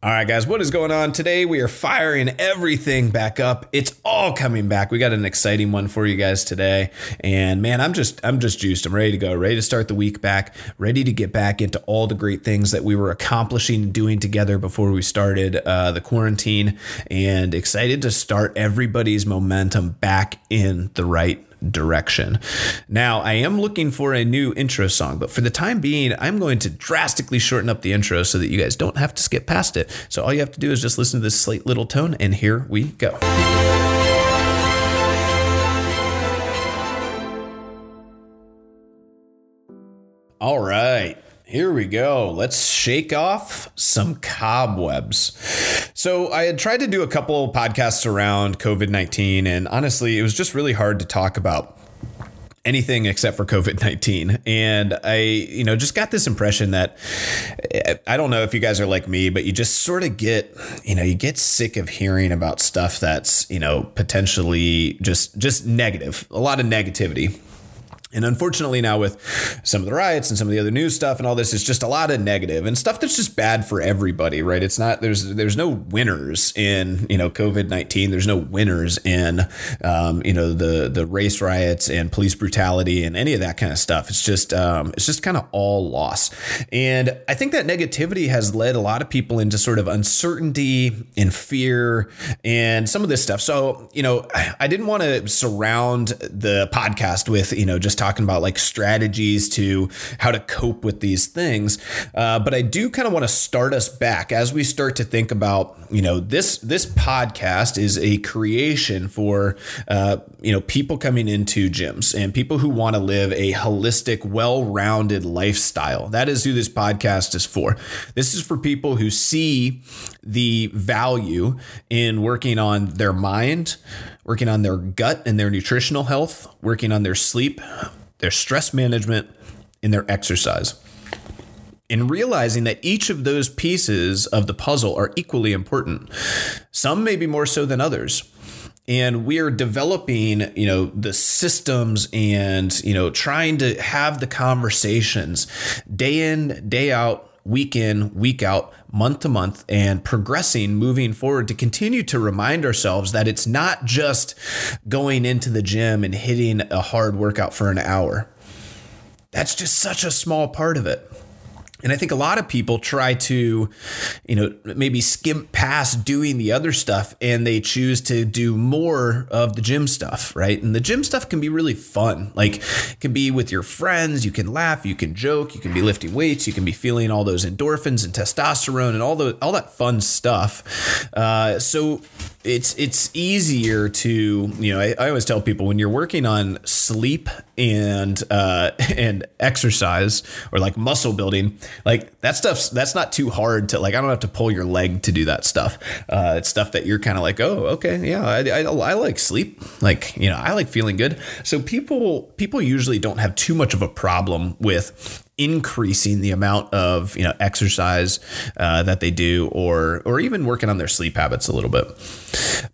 All right, guys, what is going on today? We are firing everything back up. It's all coming back. We got an exciting one for you guys today. And man, I'm just juiced. I'm ready to go, ready to start the week back, ready to get back into all the great things that we were accomplishing and doing together before we started the quarantine, and excited to start everybody's momentum back in the right direction. Now, I am looking for a new intro song, but for the time being, I'm going to drastically shorten up the intro so that you guys don't have to skip past it. So all you have to do is just listen to this slight little tone, and here we go. All right. Here we go. Let's shake off some cobwebs. So I had tried to do a couple podcasts around COVID-19, and honestly, it was just really hard to talk about anything except for COVID-19. And I, just got this impression that, I don't know if you guys are like me, but you just sort of get, you get sick of hearing about stuff that's, potentially just negative, a lot of negativity. And unfortunately now with some of the riots and some of the other news stuff and all this, it's just a lot of negative and stuff that's just bad for everybody, right? It's not, there's no winners in, COVID-19. There's no winners in, the race riots and police brutality and any of that kind of stuff. It's just kind of all loss. And I think that negativity has led a lot of people into sort of uncertainty and fear and some of this stuff. So, I didn't want to surround the podcast with, just talking about like strategies to how to cope with these things. But I do kind of want to start us back as we start to think about, this podcast is a creation for, people coming into gyms and people who want to live a holistic, well-rounded lifestyle. That is who this podcast is for. This is for people who see the value in working on their mind, working on their gut and their nutritional health, working on their sleep, their stress management, and their exercise. And realizing that each of those pieces of the puzzle are equally important. Some maybe more so than others. And we are developing, the systems and, trying to have the conversations day in, day out, week in, week out, month to month, and progressing, moving forward to continue to remind ourselves that it's not just going into the gym and hitting a hard workout for an hour. That's just such a small part of it. And I think a lot of people try to, maybe skimp past doing the other stuff, and they choose to do more of the gym stuff, right? And the gym stuff can be really fun. Like it can be with your friends, you can laugh, you can joke, you can be lifting weights, you can be feeling all those endorphins and testosterone and all that fun stuff. So it's easier to, I always tell people when you're working on sleep and exercise or like muscle building, like that stuff's, that's not too hard to like, I don't have to pull your leg to do that stuff. It's stuff that you're kind of like, oh, okay. Yeah. I like sleep. Like, I like feeling good. So people usually don't have too much of a problem with increasing the amount of, exercise, that they do, or even working on their sleep habits a little bit.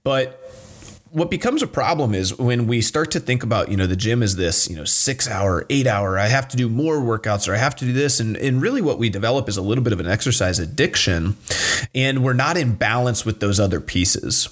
But what becomes a problem is when we start to think about, the gym is this, 6 hour, 8 hour, I have to do more workouts or I have to do this. And really what we develop is a little bit of an exercise addiction, and we're not in balance with those other pieces.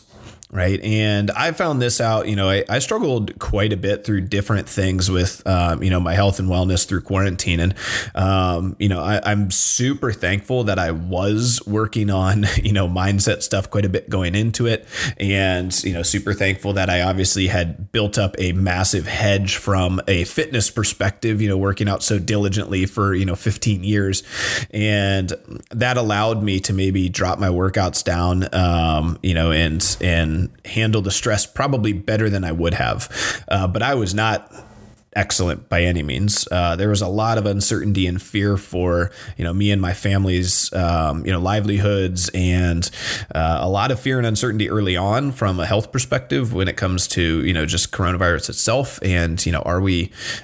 Right. And I found this out, I struggled quite a bit through different things with, my health and wellness through quarantine. And, I'm super thankful that I was working on, mindset stuff quite a bit going into it. And, super thankful that I obviously had built up a massive hedge from a fitness perspective, working out so diligently for, 15 years. And that allowed me to maybe drop my workouts down, and handle the stress probably better than I would have. But I was not excellent by any means. There was a lot of uncertainty and fear for, me and my family's, livelihoods, and a lot of fear and uncertainty early on from a health perspective when it comes to, just coronavirus itself. And,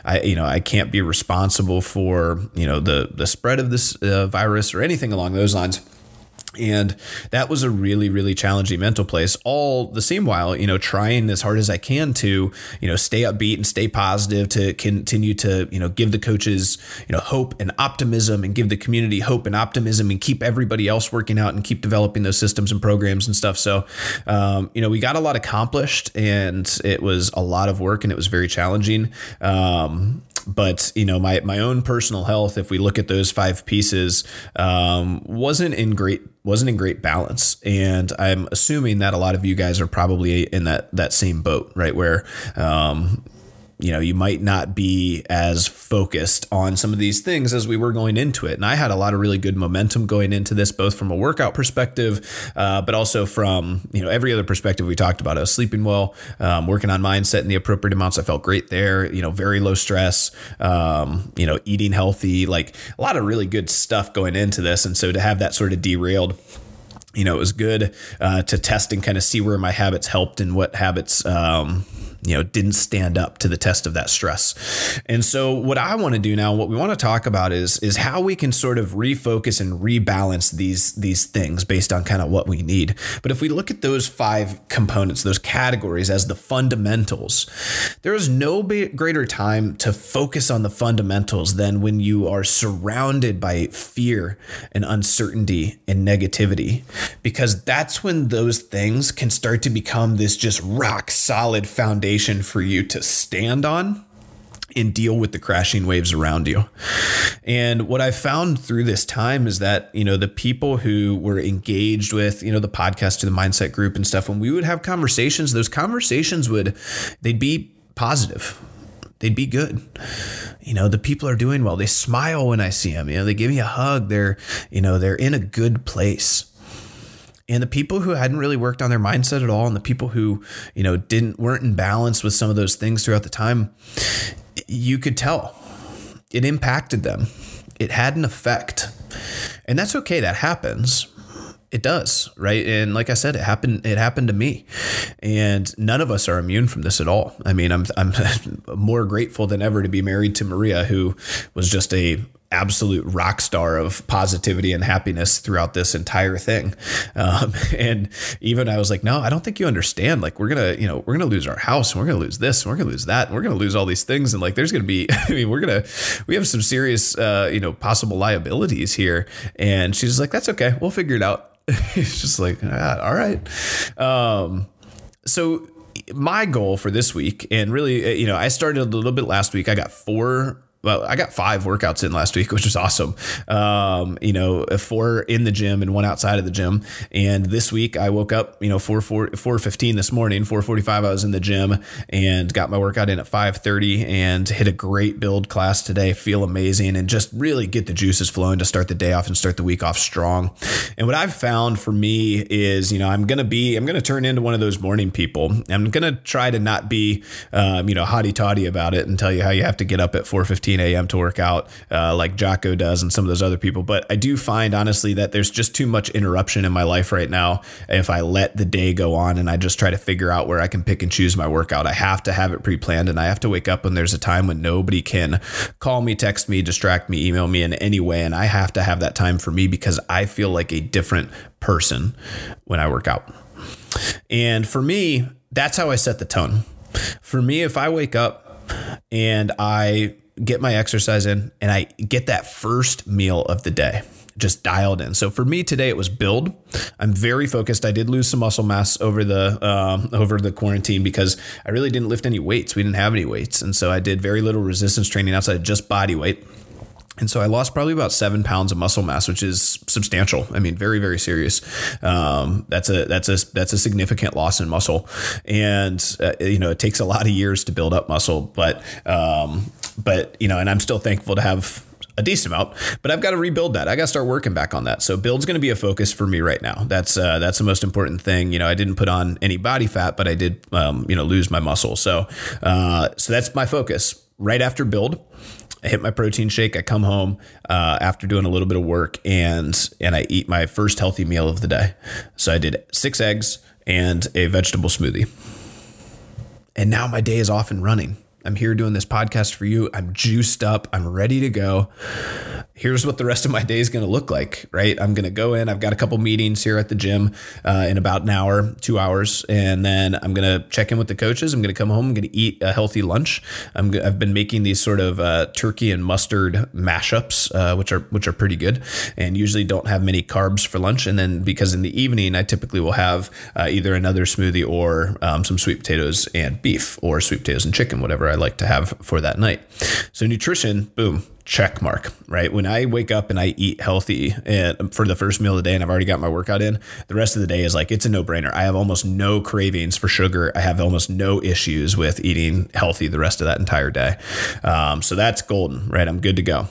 I can't be responsible for, the spread of this virus or anything along those lines. And that was a really, really challenging mental place, all the same while, you know, trying as hard as I can to, you know, stay upbeat and stay positive, to continue to, you know, give the coaches, you know, hope and optimism, and give the community hope and optimism, and keep everybody else working out and keep developing those systems and programs and stuff. So, you know, we got a lot accomplished, and it was a lot of work, and it was very challenging. But, you know, my own personal health, if we look at those five pieces, wasn't in great balance. And I'm assuming that a lot of you guys are probably in that same boat, right? Where, you know, you might not be as focused on some of these things as we were going into it. And I had a lot of really good momentum going into this, both from a workout perspective, but also from, you know, every other perspective we talked about. I was sleeping well, working on mindset in the appropriate amounts. I felt great there, you know, very low stress, you know, eating healthy, like a lot of really good stuff going into this. And so to have that sort of derailed, you know, it was good to test and kind of see where my habits helped and what habits, you know, didn't stand up to the test of that stress. And so what I want to do now, what we want to talk about is how we can sort of refocus and rebalance these things based on kind of what we need. But if we look at those five components, those categories as the fundamentals, there is no greater time to focus on the fundamentals than when you are surrounded by fear and uncertainty and negativity, because that's when those things can start to become this just rock solid foundation for you to stand on and deal with the crashing waves around you. And what I found through this time is that, you know, the people who were engaged with, you know, the podcast to the mindset group and stuff, when we would have conversations, those conversations they'd be positive. They'd be good. You know, the people are doing well. They smile when I see them, you know, they give me a hug. They're in a good place. And the people who hadn't really worked on their mindset at all, and the people who, you know, weren't in balance with some of those things throughout the time, you could tell it impacted them. It had an effect. And that's okay. That happens. It does. Right. And like I said, it happened to me, and none of us are immune from this at all. I mean, I'm more grateful than ever to be married to Maria, who was just a absolute rock star of positivity and happiness throughout this entire thing. And even I was like, no, I don't think you understand. Like, we're going to lose our house, and we're going to lose this, and we're going to lose that, and we're going to lose all these things. And like, there's going to be, I mean, we have some serious, you know, possible liabilities here. And she's like, that's okay. We'll figure it out. It's just like, all right. So my goal for this week, and really, you know, I started a little bit last week. I got 5 workouts in last week, which was awesome. You know, 4 in the gym and 1 outside of the gym. And this week I woke up, you know, 4:15 this morning, 4:45. I was in the gym and got my workout in at 5:30 and hit a great build class today. Feel amazing and just really get the juices flowing to start the day off and start the week off strong. And what I've found for me is, you know, I'm going to turn into one of those morning people. I'm going to try to not be, you know, hotty toddy about it and tell you how you have to get up at 4:15. a.m. to work out like Jocko does and some of those other people. But I do find, honestly, that there's just too much interruption in my life right now. If I let the day go on and I just try to figure out where I can pick and choose my workout, I have to have it pre-planned, and I have to wake up when there's a time when nobody can call me, text me, distract me, email me in any way. And I have to have that time for me, because I feel like a different person when I work out. And for me, that's how I set the tone. For me, if I wake up and I get my exercise in and I get that first meal of the day just dialed in. So for me today, it was build. I'm very focused. I did lose some muscle mass over the quarantine, because I really didn't lift any weights. We didn't have any weights. And so I did very little resistance training outside of just body weight. And so I lost probably about 7 pounds of muscle mass, which is substantial. I mean, very, very serious. That's a significant loss in muscle. And, you know, it takes a lot of years to build up muscle, but, you know, and I'm still thankful to have a decent amount, but I've got to rebuild that. I got to start working back on that. So build's going to be a focus for me right now. That's the most important thing. You know, I didn't put on any body fat, but I did, you know, lose my muscle. So that's my focus right after build. I hit my protein shake. I come home after doing a little bit of work, and I eat my first healthy meal of the day. So I did 6 eggs and a vegetable smoothie. And now my day is off and running. I'm here doing this podcast for you. I'm juiced up. I'm ready to go. here's what the rest of my day is going to look like, right? I'm going to go in. I've got a couple meetings here at the gym in about an hour, 2 hours. And then I'm going to check in with the coaches. I'm going to come home. I'm going to eat a healthy lunch. I've been making these sort of turkey and mustard mashups, which are pretty good, and usually don't have many carbs for lunch. And then because in the evening, I typically will have either another smoothie or some sweet potatoes and beef, or sweet potatoes and chicken, whatever I like to have for that night. So nutrition, boom. Check mark, right? When I wake up and I eat healthy and for the first meal of the day and I've already got my workout in, the rest of the day is like, it's a no-brainer. I have almost no cravings for sugar. I have almost no issues with eating healthy the rest of that entire day. So that's golden, right? I'm good to go.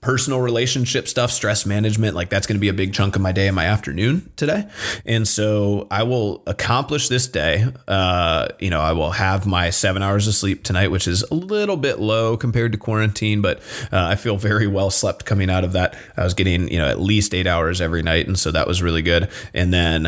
Personal relationship stuff, stress management, like that's going to be a big chunk of my day and my afternoon today. And so I will accomplish this day. I will have my 7 hours of sleep tonight, which is a little bit low compared to quarantine, but I feel very well slept coming out of that. I was getting, at least 8 hours every night. And so that was really good. And then,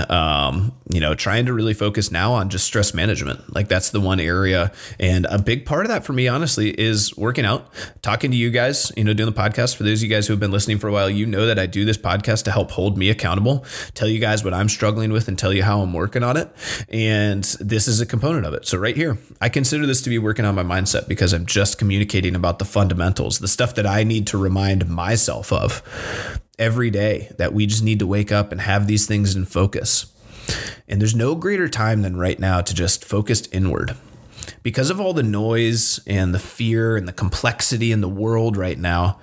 trying to really focus now on just stress management. Like that's the one area. And a big part of that for me, honestly, is working out, talking to you guys, doing the podcast. For those of you guys who have been listening for a while, you know that I do this podcast to help hold me accountable, tell you guys what I'm struggling with and tell you how I'm working on it. And this is a component of it. So right here, I consider this to be working on my mindset because I'm just communicating about the fundamentals, the stuff that I need to remind myself of every day, that we just need to wake up and have these things in focus. And there's no greater time than right now to just focus inward. Because of all the noise and the fear and the complexity in the world right now,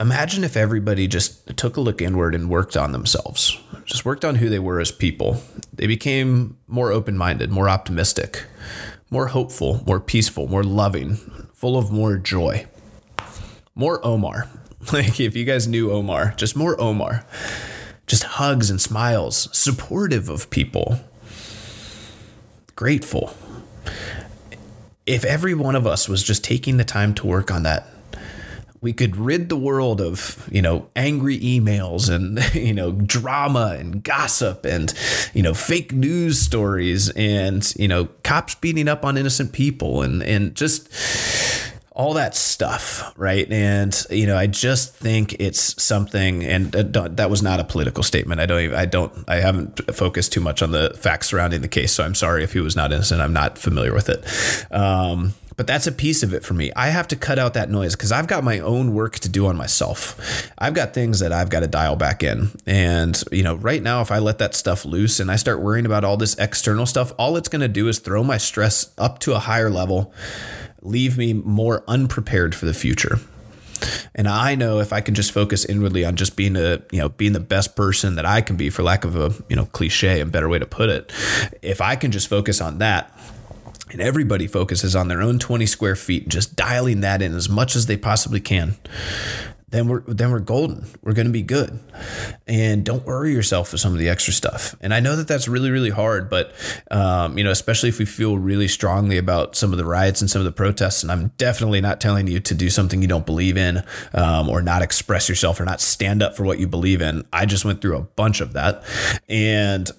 imagine if everybody just took a look inward and worked on themselves, just worked on who they were as people. They became more open-minded, more optimistic, more hopeful, more peaceful, more loving, full of more joy, more Omar. Like if you guys knew Omar, just more Omar, just hugs and smiles, supportive of people, grateful. If every one of us was just taking the time to work on that, we could rid the world of, angry emails and, drama and gossip and, fake news stories and, cops beating up on innocent people and just all that stuff. Right. And, I just think it's something, and that was not a political statement. I haven't focused too much on the facts surrounding the case. So I'm sorry if he was not innocent. I'm not familiar with it. But that's a piece of it for me. I have to cut out that noise because I've got my own work to do on myself. I've got things that I've got to dial back in. And, right now, if I let that stuff loose and I start worrying about all this external stuff, all it's going to do is throw my stress up to a higher level, leave me more unprepared for the future. And I know if I can just focus inwardly on just being the best person that I can be, for lack of a, cliche and better way to put it, if I can just focus on that, and everybody focuses on their own 20 square feet, just dialing that in as much as they possibly can, then we're golden. We're going to be good. And don't worry yourself for some of the extra stuff. And I know that that's really, really hard, but, especially if we feel really strongly about some of the riots and some of the protests, and I'm definitely not telling you to do something you don't believe in, or not express yourself or not stand up for what you believe in. I just went through a bunch of that, and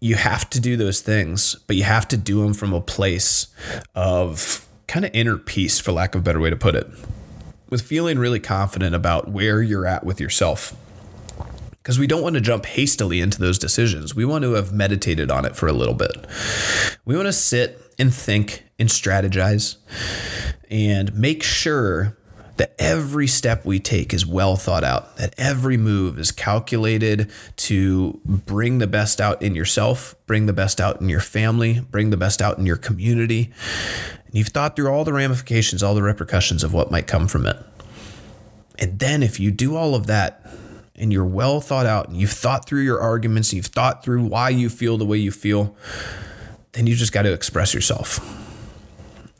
you have to do those things, but you have to do them from a place of kind of inner peace, for lack of a better way to put it, with feeling really confident about where you're at with yourself, because we don't want to jump hastily into those decisions. We want to have meditated on it for a little bit. We want to sit and think and strategize and make sure that every step we take is well thought out, that every move is calculated to bring the best out in yourself, bring the best out in your family, bring the best out in your community. And you've thought through all the ramifications, all the repercussions of what might come from it. And then if you do all of that and you're well thought out and you've thought through your arguments, and you've thought through why you feel the way you feel, then you just got to express yourself.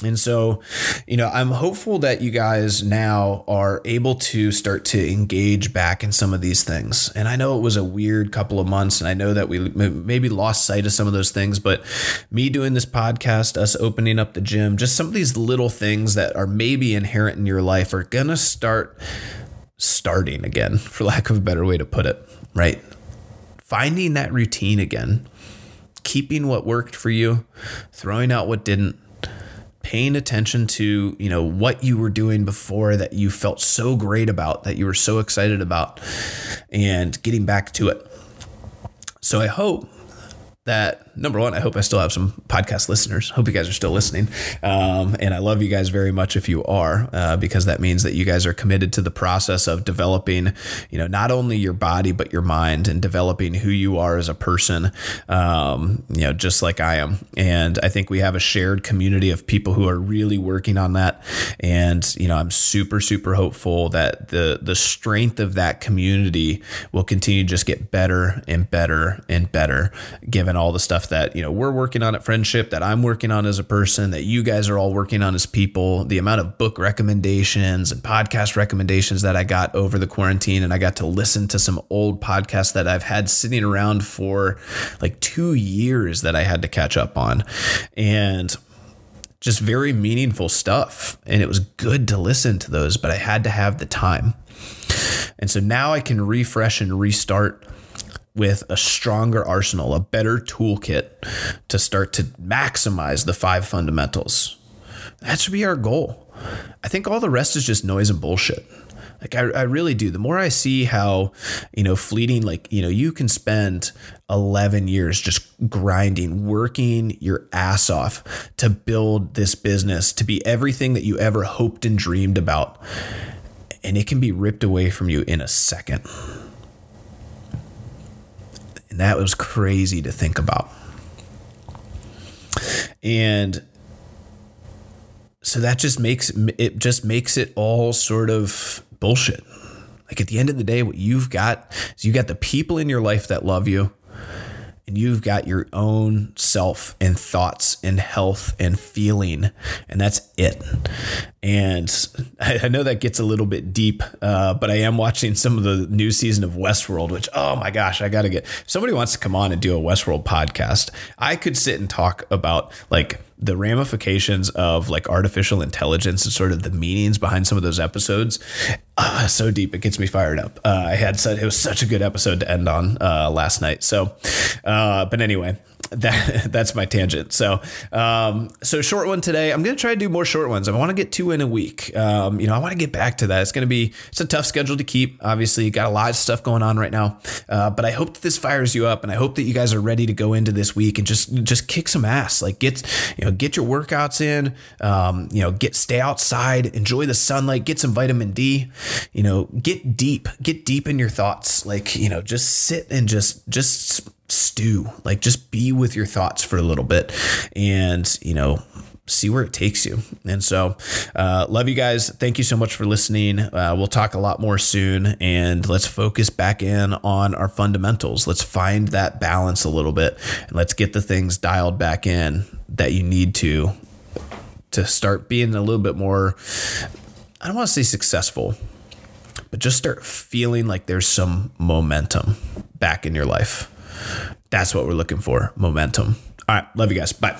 And so, I'm hopeful that you guys now are able to start to engage back in some of these things. And I know it was a weird couple of months, and I know that we maybe lost sight of some of those things, but me doing this podcast, us opening up the gym, just some of these little things that are maybe inherent in your life are going to start starting again, for lack of a better way to put it, right? Finding that routine again, keeping what worked for you, throwing out what didn't, paying attention to, you know, what you were doing before that you felt so great about, that you were so excited about, and getting back to it. So I hope that, number one, I hope I still have some podcast listeners. Hope you guys are still listening. And I love you guys very much if you are, because that means that you guys are committed to the process of developing, you know, not only your body, but your mind, and developing who you are as a person, you know, just like I am. And I think we have a shared community of people who are really working on that. And, you know, I'm super, super hopeful that the strength of that community will continue to just get better and better and better, given all the stuff that, you know, we're working on at Friendship, that I'm working on as a person, that you guys are all working on as people, the amount of book recommendations and podcast recommendations that I got over the quarantine. And I got to listen to some old podcasts that I've had sitting around for like 2 years that I had to catch up on, and just very meaningful stuff. And it was good to listen to those, but I had to have the time. And so now I can refresh and restart with a stronger arsenal, a better toolkit to start to maximize the five fundamentals. That should be our goal. I think all the rest is just noise and bullshit. Like I really do. The more I see how, you know, fleeting, like, you know, you can spend 11 years just grinding, working your ass off to build this business, to be everything that you ever hoped and dreamed about. And it can be ripped away from you in a second. And that was crazy to think about. And so that just makes it all sort of bullshit. Like at the end of the day, what you've got is you got the people in your life that love you, and you've got your own self and thoughts and health and feeling, and that's it. And I know that gets a little bit deep, but I am watching some of the new season of Westworld, which, oh my gosh, I got to get, if somebody wants to come on and do a Westworld podcast, I could sit and talk about like the ramifications of like artificial intelligence and sort of the meanings behind some of those episodes. So deep, it gets me fired up. It was such a good episode to end on last night. So, but anyway, that's my tangent. So, so short one today. I'm going to try to do more short ones. I want to get 2 in a week. You know, I want to get back to that. It's a tough schedule to keep. Obviously you got a lot of stuff going on right now. But I hope that this fires you up, and I hope that you guys are ready to go into this week and just kick some ass. Like get your workouts in, you know, stay outside, enjoy the sunlight, get some vitamin D, you know, get deep in your thoughts. Like, you know, just sit and just stew, like just be with your thoughts for a little bit, and, you know, see where it takes you. And so, love you guys. Thank you so much for listening. We'll talk a lot more soon, and let's focus back in on our fundamentals. Let's find that balance a little bit, and let's get the things dialed back in that you need to start being a little bit more, I don't want to say successful, but just start feeling like there's some momentum back in your life. That's what we're looking for. Momentum. All right. Love you guys. Bye.